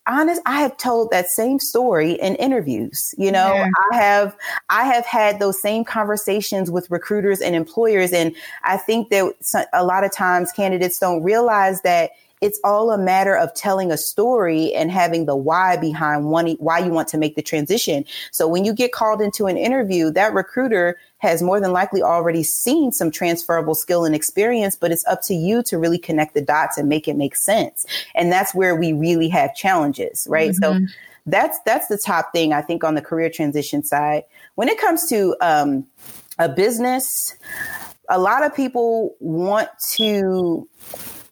honest, I have told that same story in interviews. You know, yeah. I have, I have had those same conversations with recruiters and employers. And I think that a lot of times candidates don't realize that it's all a matter of telling a story and having the why behind one, why you want to make the transition. So when you get called into an interview, that recruiter has more than likely already seen some transferable skill and experience, but it's up to you to really connect the dots and make it make sense. And that's where we really have challenges, right? Mm-hmm. So that's that's the top thing, I think, on the career transition side. When it comes to um, a business, a lot of people want to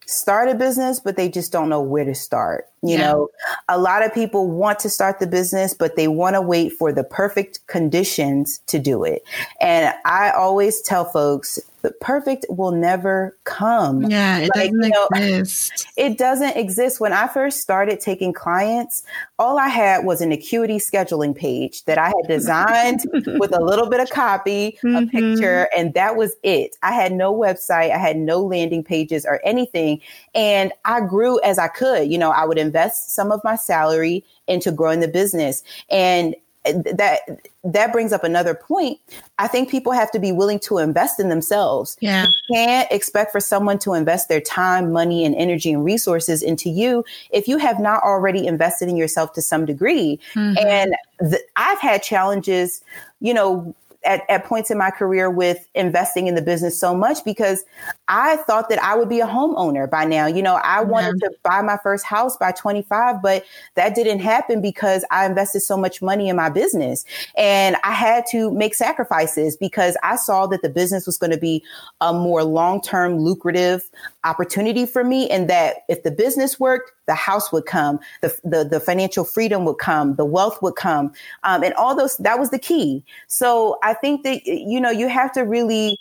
start a business, but they just don't know where to start. You yeah. know, a lot of people want to start the business, but they want to wait for the perfect conditions to do it. And I always tell folks, the perfect will never come. Yeah, it like, doesn't you know, exist. It doesn't exist. When I first started taking clients, all I had was an acuity scheduling page that I had designed with a little bit of copy, mm-hmm. a picture, and that was it. I had no website. I had no landing pages or anything. And I grew as I could. You know, I would invest some of my salary into growing the business. And that that brings up another point. I think people have to be willing to invest in themselves. Yeah. You can't expect for someone to invest their time, money, and energy and resources into you if you have not already invested in yourself to some degree. Mm-hmm. And th- I've had challenges, you know, At, at points in my career with investing in the business so much because I thought that I would be a homeowner by now. You know, I mm-hmm. wanted to buy my first house by twenty-five, but that didn't happen because I invested so much money in my business. And I had to make sacrifices because I saw that the business was going to be a more long-term lucrative opportunity for me, and that if the business worked, the house would come, the, the, the financial freedom would come, the wealth would come. Um, and all those, that was the key. So I think that, you know, you have to really,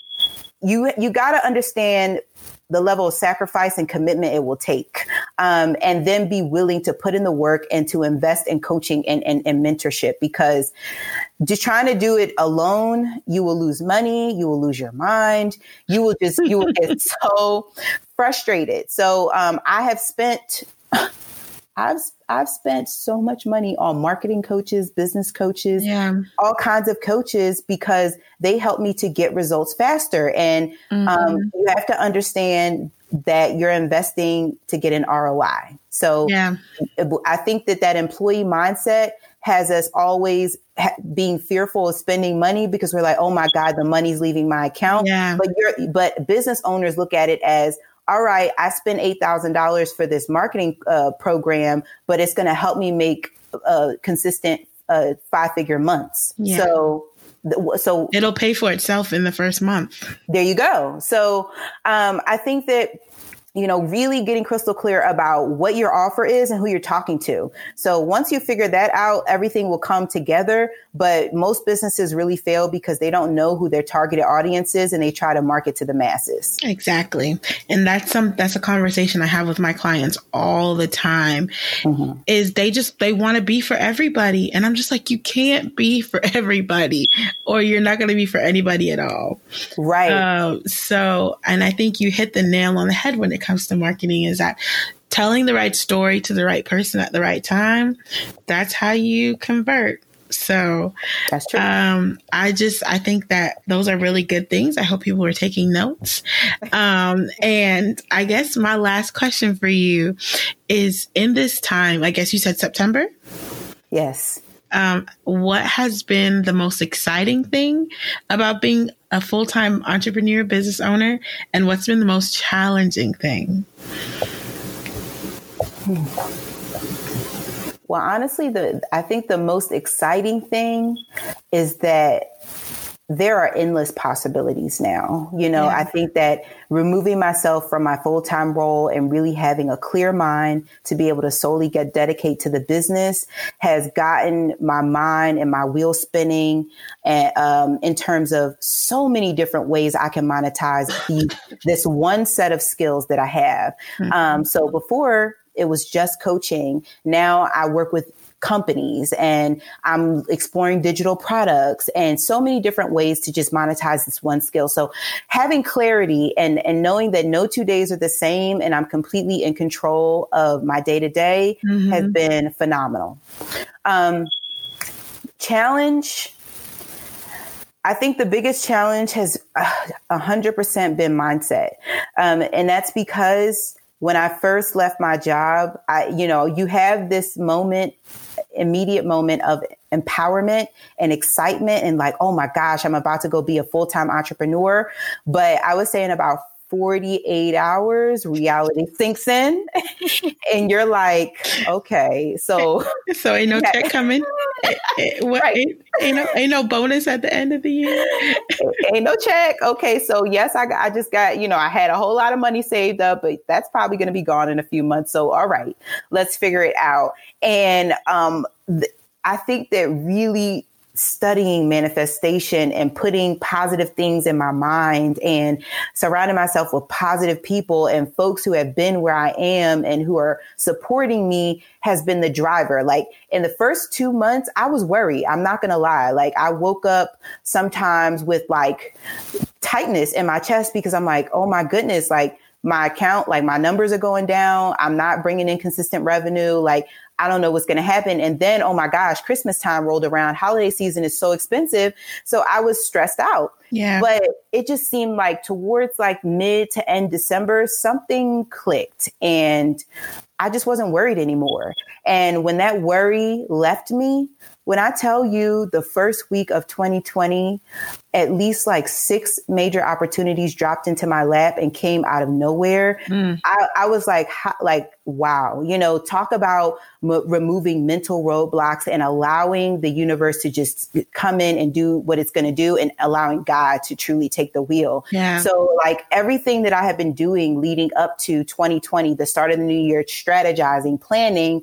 you, you got to understand the level of sacrifice and commitment it will take. Um, and then be willing to put in the work and to invest in coaching and, and, and mentorship, because just trying to do it alone, you will lose money. You will lose your mind. You will just, you will get so frustrated. So um, I have spent I've I've spent so much money on marketing coaches, business coaches, yeah. all kinds of coaches, because they help me to get results faster. And mm-hmm. um, you have to understand that you're investing to get an R O I. So yeah. I think that that employee mindset has us always ha- being fearful of spending money, because we're like, oh my God, the money's leaving my account. Yeah. But you're, but business owners look at it as, all right, I spent eight thousand dollars for this marketing uh, program, but it's going to help me make uh, consistent uh, five-figure months. Yeah. So so it'll pay for itself in the first month. There you go. So um, I think that, you know, really getting crystal clear about what your offer is and who you're talking to. So once you figure that out, everything will come together. But most businesses really fail because they don't know who their targeted audience is, and they try to market to the masses. Exactly. And that's some, that's a conversation I have with my clients all the time, mm-hmm. is they just, they want to be for everybody. And I'm just like, you can't be for everybody, or you're not going to be for anybody at all. Right. Uh, so, and I think you hit the nail on the head when it comes to marketing, is that telling the right story to the right person at the right time, that's how you convert. So that's true. Um, I just, I think that those are really good things. I hope people are taking notes. Um, and I guess my last question for you is, in this time, I guess you said September? Yes. Um, what has been the most exciting thing about being a full-time entrepreneur, business owner, and what's been the most challenging thing? Well, honestly, the I think the most exciting thing is that there are endless possibilities now. You know, yeah. I think that removing myself from my full-time role and really having a clear mind to be able to solely get dedicate to the business has gotten my mind and my wheel spinning, and, um, in terms of so many different ways I can monetize the, this one set of skills that I have. Mm-hmm. Um, so before it was just coaching. Now I work with companies, and I'm exploring digital products and so many different ways to just monetize this one skill. So having clarity and, and knowing that no two days are the same, and I'm completely in control of my day to day, has been phenomenal. Um, challenge. I think the biggest challenge has a hundred percent been mindset. Um, and that's because when I first left my job, I, you know, you have this moment, immediate moment of empowerment and excitement and like, oh my gosh, I'm about to go be a full-time entrepreneur. But I would say in about forty-eight hours, reality sinks in and you're like, okay, so. So ain't no check coming. What, right. ain't, ain't, no, ain't no bonus at the end of the year. Ain't no check. Okay. So yes, I, I just got, you know, I had a whole lot of money saved up, but that's probably going to be gone in a few months. So, all right, let's figure it out. And um, th- I think that really studying manifestation and putting positive things in my mind and surrounding myself with positive people and folks who have been where I am and who are supporting me has been the driver. Like in the first two months, I was worried. I'm not going to lie. Like I woke up sometimes with like tightness in my chest because I'm like, oh my goodness, like my account, like my numbers are going down. I'm not bringing in consistent revenue. Like I don't know what's going to happen. And then, oh my gosh, Christmas time rolled around. Holiday season is so expensive. So I was stressed out. Yeah. But it just seemed like towards like mid to end December, something clicked and I just wasn't worried anymore. And when that worry left me, when I tell you the first week of twenty twenty, at least like six major opportunities dropped into my lap and came out of nowhere. Mm. I, I was like, like, wow, you know, talk about m- removing mental roadblocks and allowing the universe to just come in and do what it's going to do and allowing God to truly take the wheel. Yeah. So like everything that I have been doing leading up to twenty twenty, the start of the new year, strategizing, planning,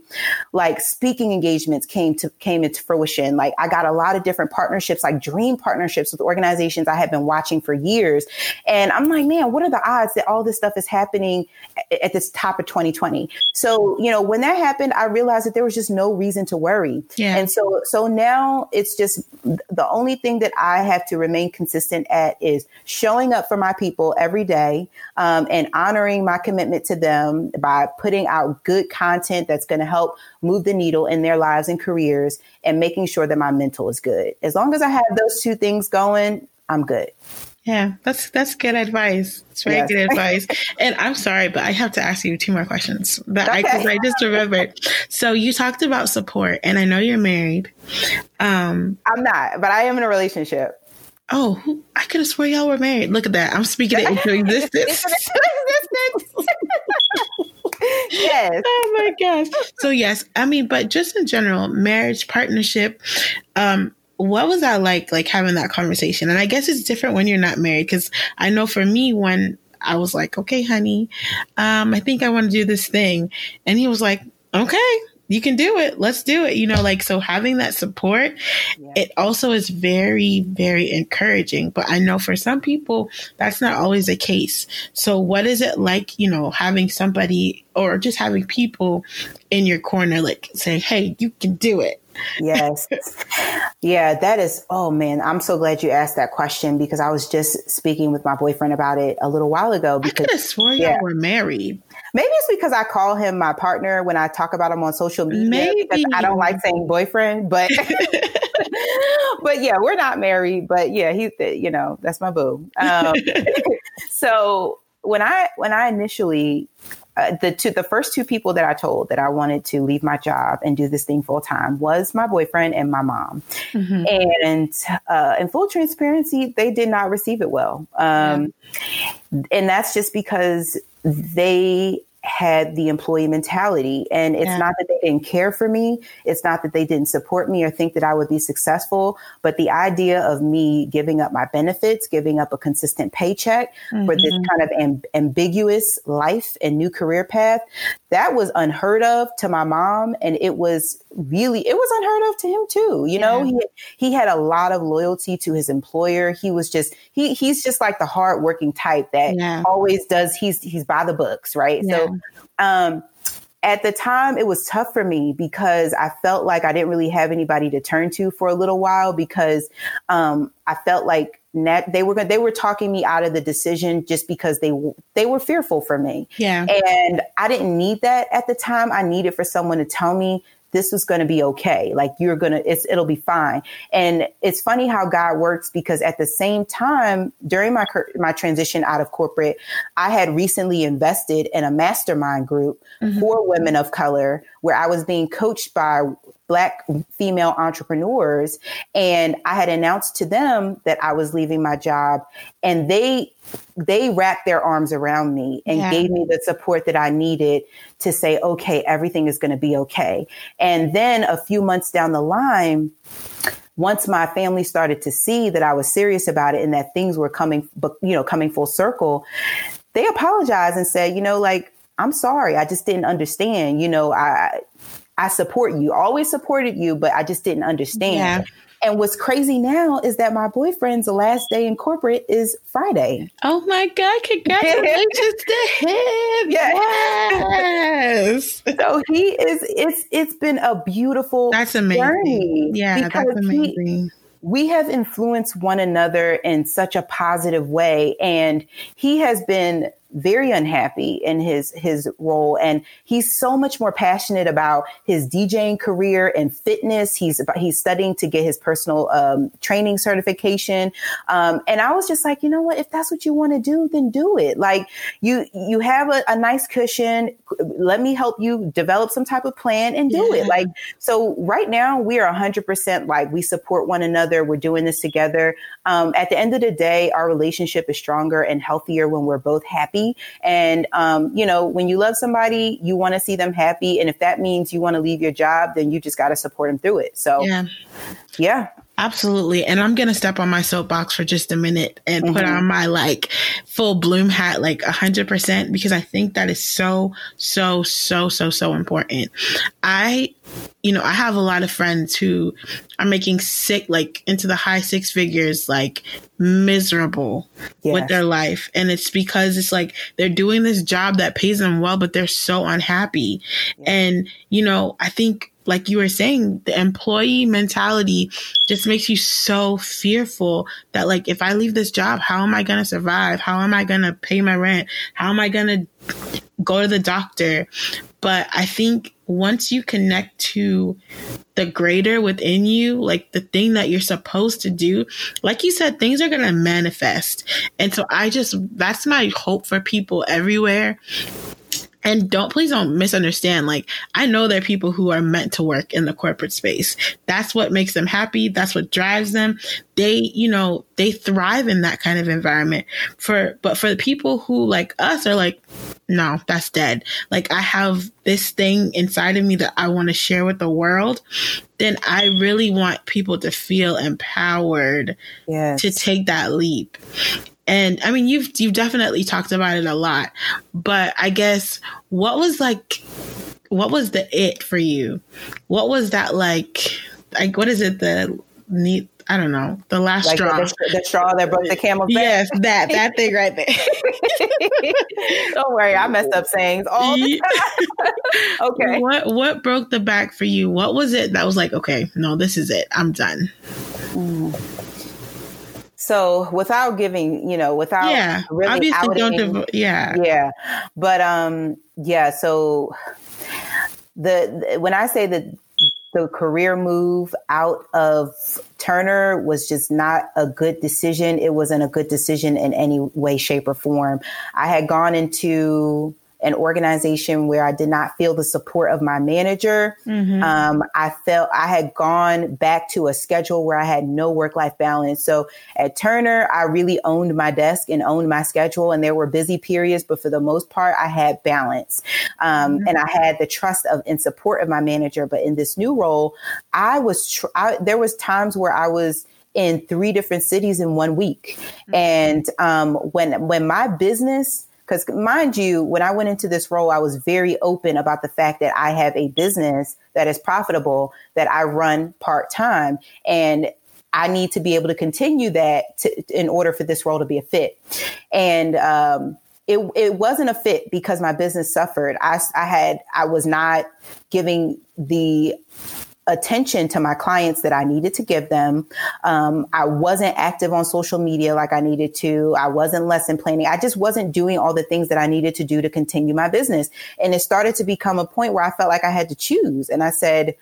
like speaking engagements came to came into fruition. Like I got a lot of different partnerships, like dream partnerships with organizations I have been watching for years. And I'm like, man, what are the odds that all this stuff is happening at, at this top of twenty twenty? So, you know, when that happened, I realized that there was just no reason to worry. Yeah. And so, so now it's just the only thing that I have to remain consistent at is showing up for my people every day um, and honoring my commitment to them by putting out good content that's going to help move the needle in their lives and careers and making sure that my mental is good. As long as I have those two things going, I'm good. Yeah, that's that's good advice. It's very yes. good advice. And I'm sorry, but I have to ask you two more questions. But okay. I, 'cause I just remembered. So you talked about support, and I know you're married. Um, I'm not, but I am in a relationship. Oh, who, I could have sworn y'all were married. Look at that. I'm speaking it into existence. Yes. Oh my gosh. So yes, I mean, but just in general, marriage, partnership, um, what was that like, like having that conversation? And I guess it's different when you're not married, because I know for me, when I was like, okay, honey, um, I think I want to do this thing. And he was like, okay, you can do it. Let's do it. You know, like, so having that support, yeah. It also is very, very encouraging. But I know for some people, that's not always the case. So what is it like, you know, having somebody or just having people in your corner, like saying, hey, you can do it? Yes. Yeah, that is. Oh, man, I'm so glad you asked that question, because I was just speaking with my boyfriend about it a little while ago. Because I could have sworn yeah. you were married. Maybe it's because I call him my partner when I talk about him on social media. Maybe. Because I don't like saying boyfriend, but but yeah, we're not married. But yeah, he, you know, that's my boo. Um, so when I when I initially. Uh, the two, the first two people that I told that I wanted to leave my job and do this thing full time was my boyfriend and my mom. Mm-hmm. And uh, in full transparency, they did not receive it well. Um, yeah. And that's just because they had the employee mentality. And it's yeah. not that they didn't care for me. It's not that they didn't support me or think that I would be successful. But the idea of me giving up my benefits, giving up a consistent paycheck mm-hmm. for this kind of amb- ambiguous life and new career path, that was unheard of to my mom. And it was really, it was unheard of to him too. You yeah. know, he, he had a lot of loyalty to his employer. He was just, he he's just like the hardworking type that yeah. always does. He's, he's by the books. Right. Yeah. So, Um, at the time, it was tough for me because I felt like I didn't really have anybody to turn to for a little while, because um, I felt like net, they were they were talking me out of the decision just because they they were fearful for me. Yeah. And I didn't need that at the time. I needed for someone to tell me this was going to be okay. Like you're going to, it's, it'll be fine. And it's funny how God works, because at the same time, during my, my transition out of corporate, I had recently invested in a mastermind group mm-hmm. for women of color, where I was being coached by Black female entrepreneurs. And I had announced to them that I was leaving my job, and they they wrapped their arms around me and yeah. gave me the support that I needed to say, okay, everything is going to be okay. And then a few months down the line, once my family started to see that I was serious about it and that things were coming, you know, coming full circle, they apologized and said, you know, like, I'm sorry, I just didn't understand. You know, I, I support you, always supported you, but I just didn't understand. Yeah. And what's crazy now is that my boyfriend's last day in corporate is Friday. Oh my God, congratulations to him. Yes. yes. So he is, it's it's been a beautiful that's amazing. Journey. Yeah, that's amazing. He, we have influenced one another in such a positive way. And he has been very unhappy in his, his role. And he's so much more passionate about his DJing career and fitness. He's he's studying to get his personal um, training certification. Um, and I was just like, you know what, if that's what you want to do, then do it. Like you, you have a, a nice cushion. Let me help you develop some type of plan and do yeah. it. Like, so right now we are a hundred percent, like we support one another. We're doing this together. Um, at the end of the day, our relationship is stronger and healthier when we're both happy. And, um, you know, when you love somebody, you want to see them happy. And if that means you want to leave your job, then you just got to support them through it. So, yeah. yeah. Absolutely. And I'm going to step on my soapbox for just a minute and mm-hmm. put on my like full bloom hat, like one hundred percent, because I think that is so, so, so, so, so important. I, you know, I have a lot of friends who are making sick, like into the high six figures, like miserable yes. with their life. And it's because it's like they're doing this job that pays them well, but they're so unhappy. Yeah. And, you know, I think, like you were saying, the employee mentality just makes you so fearful that like, if I leave this job, how am I going to survive? How am I going to pay my rent? How am I going to go to the doctor? But I think once you connect to the greater within you, like the thing that you're supposed to do, like you said, things are going to manifest. And so I just, that's my hope for people everywhere. And don't, please don't misunderstand. Like, I know there are people who are meant to work in the corporate space. That's what makes them happy. That's what drives them. They, you know, they thrive in that kind of environment for, but for the people who like us are like, no, that's dead. Like I have this thing inside of me that I want to share with the world. Then I really want people to feel empowered yes. to take that leap. And I mean, you've you've definitely talked about it a lot, but I guess what was like, what was the it for you? What was that like? Like, what is it? The need? I don't know. The last like straw. The, the straw that broke the camel's back. Yes, that that thing right there. Don't worry, I mess up sayings all the time. Okay. What what broke the back for you? What was it that was like? Okay, no, this is it. I'm done. Mm. So without giving, you know, without yeah, really outing, don't dev- yeah, yeah, but um, yeah. So the, the when I say that the career move out of Turner was just not a good decision. It wasn't a good decision in any way, shape, or form. I had gone into an organization where I did not feel the support of my manager. Mm-hmm. Um, I felt I had gone back to a schedule where I had no work-life balance. So at Turner, I really owned my desk and owned my schedule. And there were busy periods, but for the most part, I had balance. Um, mm-hmm. And I had the trust of and support of my manager. But in this new role, I was tr- I, there was times where I was in three different cities in one week. Mm-hmm. And um, when when my business... Because mind you, when I went into this role, I was very open about the fact that I have a business that is profitable, that I run part time. And I need to be able to continue that to, in order for this role to be a fit. And um, it, it wasn't a fit because my business suffered. I, I had I was not giving the attention to my clients that I needed to give them. Um, I wasn't active on social media like I needed to. I wasn't lesson planning. I just wasn't doing all the things that I needed to do to continue my business. And it started to become a point where I felt like I had to choose. And I said,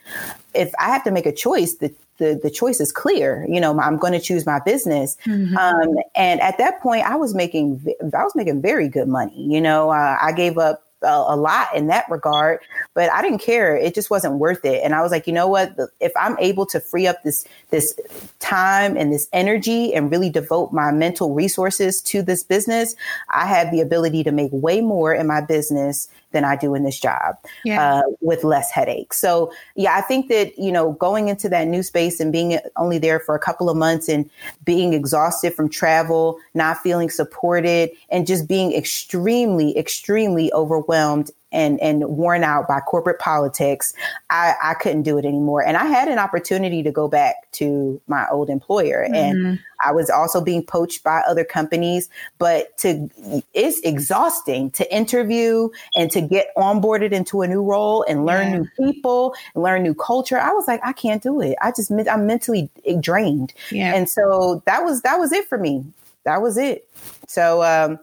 if I have to make a choice, the the, the choice is clear. You know, I'm going to choose my business. Mm-hmm. Um, and at that point, I was making I was making very good money. You know, uh, I gave up a, a lot in that regard, but I didn't care. It just wasn't worth it. And I was like, you know what, if I'm able to free up this, this time and this energy and really devote my mental resources to this business, I have the ability to make way more in my business than I do in this job, yeah. uh, with less headache. So yeah, I think that, you know, going into that new space and being only there for a couple of months and being exhausted from travel, not feeling supported, and just being extremely, extremely overwhelmed and, and worn out by corporate politics, I, I couldn't do it anymore. And I had an opportunity to go back to my old employer, mm-hmm. and I was also being poached by other companies, but to, it's exhausting to interview and to get onboarded into a new role and learn yeah. new people and learn new culture. I was like, I can't do it. I just, I'm mentally drained. Yeah. And so that was, that was it for me. That was it. So, um,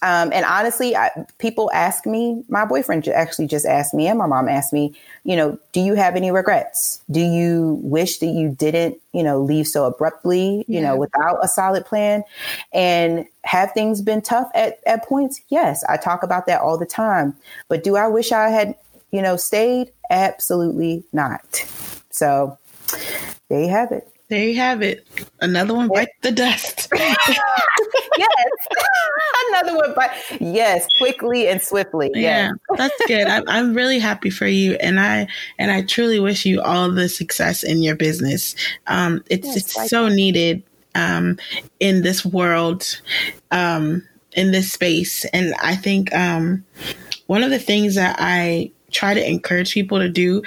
Um, and honestly, I, people ask me, my boyfriend actually just asked me and my mom asked me, you know, do you have any regrets? Do you wish that you didn't, you know, leave so abruptly, you yeah. know, without a solid plan? And have things been tough at, at points? Yes. I talk about that all the time. But do I wish I had, you know, stayed? Absolutely not. So there you have it. There you have it. Another one bites the dust. Yes. Another one bites. Yes. Quickly and swiftly. Yeah. yeah. That's good. I'm, I'm really happy for you. And I, and I truly wish you all the success in your business. Um, it's, yes, it's like so that. needed, um, in this world, um, in this space. And I think, um, one of the things that I try to encourage people to do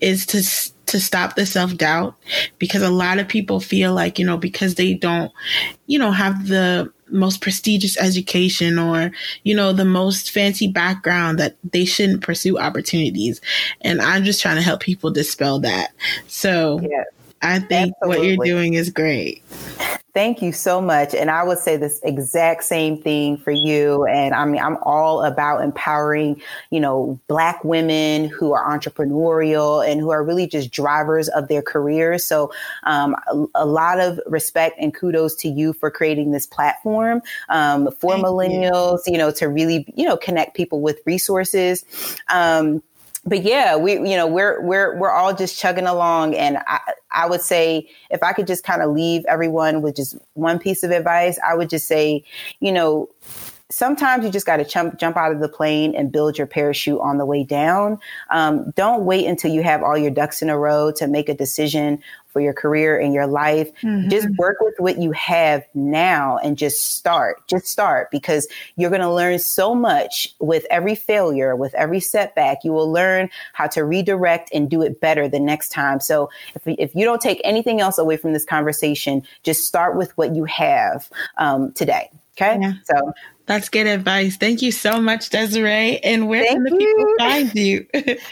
is to st- to stop the self-doubt, because a lot of people feel like, you know, because they don't, you know, have the most prestigious education or, you know, the most fancy background, that they shouldn't pursue opportunities. And I'm just trying to help people dispel that. So yeah, I think absolutely. What you're doing is great. Thank you so much. And I would say this exact same thing for you. And I mean, I'm all about empowering, you know, Black women who are entrepreneurial and who are really just drivers of their careers. So um, a, a lot of respect and kudos to you for creating this platform um, for Thank millennials, you. you know, to really, you know, connect people with resources. Um, but yeah, we, you know, we're, we're, we're all just chugging along. And I, I would say if I could just kind of leave everyone with just one piece of advice, I would just say, you know, sometimes you just got to jump, jump out of the plane and build your parachute on the way down. Um, don't wait until you have all your ducks in a row to make a decision for your career and your life. Mm-hmm. Just work with what you have now and just start, just start, because you're going to learn so much with every failure, with every setback. You will learn how to redirect and do it better the next time. So if, if you don't take anything else away from this conversation, just start with what you have um, today. Okay. Yeah. So that's good advice. Thank you so much, Desiree. And where thank can the you. people find you?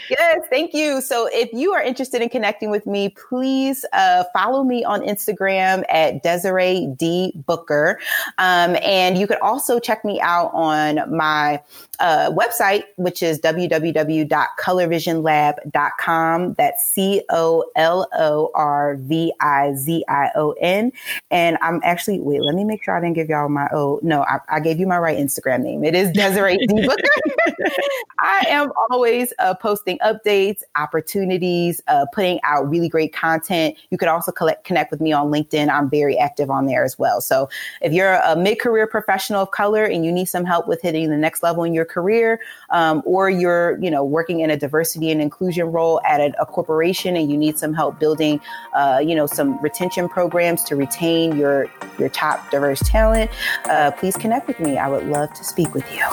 Yes, thank you. So if you are interested in connecting with me, please uh, follow me on Instagram at Desiree D. Booker. Um, and you can also check me out on my uh, website, which is w w w dot color vision lab dot com. That's C O L O R V I Z I O N. And I'm actually, wait, let me make sure I didn't give y'all my oh, no, I, I gave you my right Instagram name. It is Desiree D. Booker. I am always uh, posting updates, opportunities, uh, putting out really great content. You could also collect, connect with me on LinkedIn. I'm very active on there as well. So if you're a mid-career professional of color and you need some help with hitting the next level in your career, um, or you're, you know, working in a diversity and inclusion role at a, a corporation and you need some help building, uh, you know, some retention programs to retain your, your top diverse talent, uh, please connect with me. I would love to speak with you.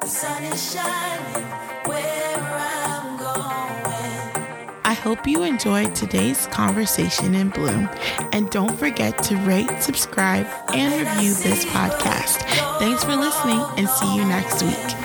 The sun is shining where I'm going. I hope you enjoyed today's conversation in bloom. And don't forget to rate, subscribe, and review this podcast. Thanks for listening, and see you next week.